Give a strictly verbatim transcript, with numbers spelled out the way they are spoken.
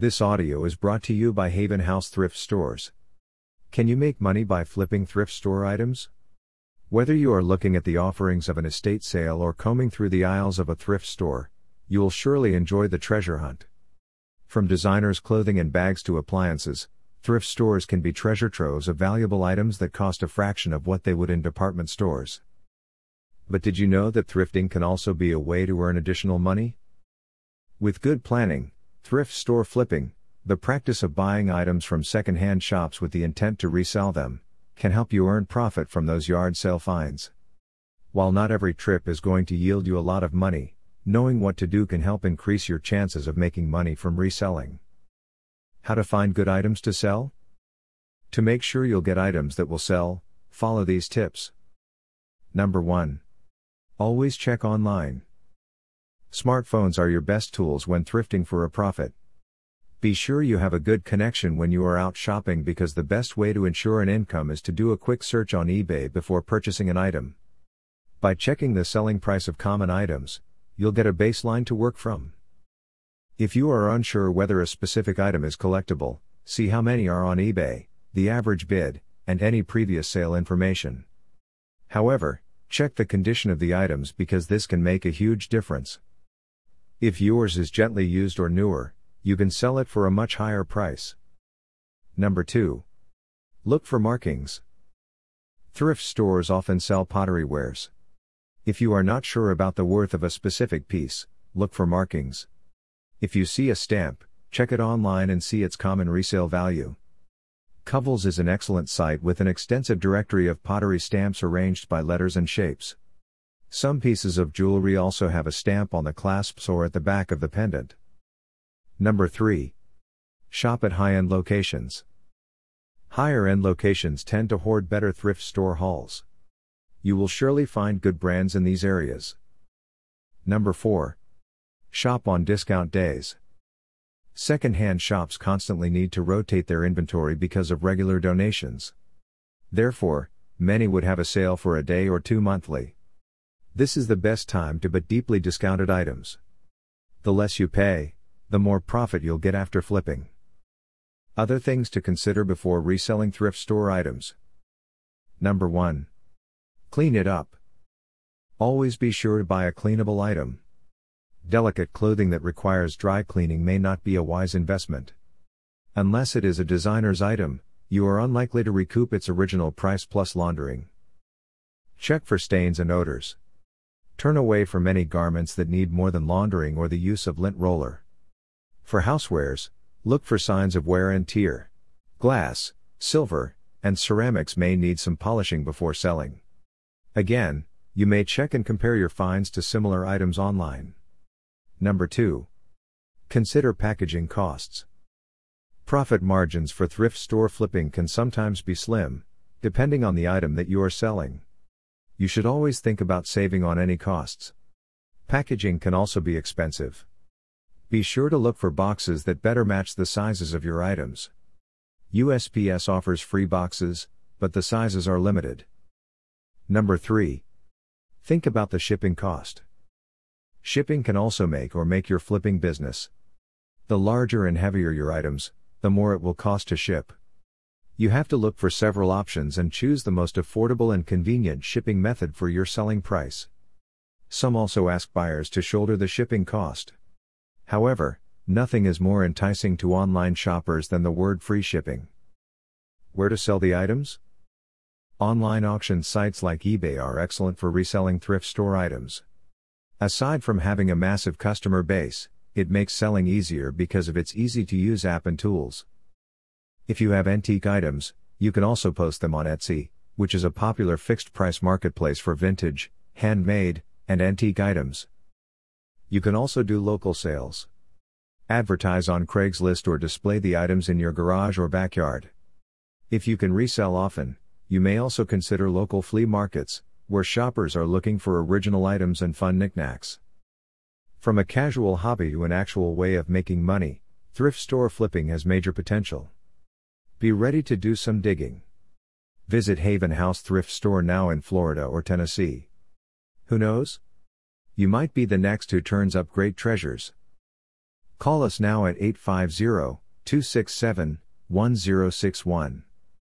This audio is brought to you by Haven House Thrift Stores. Can you make money by flipping thrift store items? Whether you are looking at the offerings of an estate sale or combing through the aisles of a thrift store, you will surely enjoy the treasure hunt. From designers' clothing and bags to appliances, thrift stores can be treasure troves of valuable items that cost a fraction of what they would in department stores. But did you know that thrifting can also be a way to earn additional money? With good planning, thrift store flipping, the practice of buying items from second-hand shops with the intent to resell them, can help you earn profit from those yard sale finds. While not every trip is going to yield you a lot of money, knowing what to do can help increase your chances of making money from reselling. How to find good items to sell? To make sure you'll get items that will sell, follow these tips. Number one. Always check online. Smartphones are your best tools when thrifting for a profit. Be sure you have a good connection when you are out shopping because the best way to ensure an income is to do a quick search on eBay before purchasing an item. By checking the selling price of common items, you'll get a baseline to work from. If you are unsure whether a specific item is collectible, see how many are on eBay, the average bid, and any previous sale information. However, check the condition of the items because this can make a huge difference. If yours is gently used or newer, you can sell it for a much higher price. Number two. Look for markings. Thrift stores often sell pottery wares. If you are not sure about the worth of a specific piece, look for markings. If you see a stamp, check it online and see its common resale value. Covel's is an excellent site with an extensive directory of pottery stamps arranged by letters and shapes. Some pieces of jewelry also have a stamp on the clasps or at the back of the pendant. Number three. Shop at high-end locations. Higher-end locations tend to hoard better thrift store hauls. You will surely find good brands in these areas. Number four. Shop on discount days. Second-hand shops constantly need to rotate their inventory because of regular donations. Therefore, many would have a sale for a day or two monthly. This is the best time to bid deeply discounted items. The less you pay, the more profit you'll get after flipping. Other things to consider before reselling thrift store items. Number one. Clean it up. Always be sure to buy a cleanable item. Delicate clothing that requires dry cleaning may not be a wise investment. Unless it is a designer's item, you are unlikely to recoup its original price plus laundering. Check for stains and odors. Turn away from any garments that need more than laundering or the use of lint roller. For housewares, look for signs of wear and tear. Glass, silver, and ceramics may need some polishing before selling. Again, you may check and compare your finds to similar items online. Number two. Consider packaging costs. Profit margins for thrift store flipping can sometimes be slim, depending on the item that you are selling. You should always think about saving on any costs. Packaging can also be expensive. Be sure to look for boxes that better match the sizes of your items. U S P S offers free boxes, but the sizes are limited. Number three. Think about the shipping cost. Shipping can also make or make your flipping business. The larger and heavier your items, the more it will cost to ship. You have to look for several options and choose the most affordable and convenient shipping method for your selling price. Some also ask buyers to shoulder the shipping cost. However, nothing is more enticing to online shoppers than the word free shipping. Where to sell the items? Online auction sites like eBay are excellent for reselling thrift store items. Aside from having a massive customer base, it makes selling easier because of its easy-to-use app and tools. If you have antique items, you can also post them on Etsy, which is a popular fixed-price marketplace for vintage, handmade, and antique items. You can also do local sales. Advertise on Craigslist or display the items in your garage or backyard. If you can resell often, you may also consider local flea markets, where shoppers are looking for original items and fun knickknacks. From a casual hobby to an actual way of making money, thrift store flipping has major potential. Be ready to do some digging. Visit Haven House Thrift Store now in Florida or Tennessee. Who knows? You might be the next who turns up great treasures. Call us now at eight five zero, two six seven, one zero six one.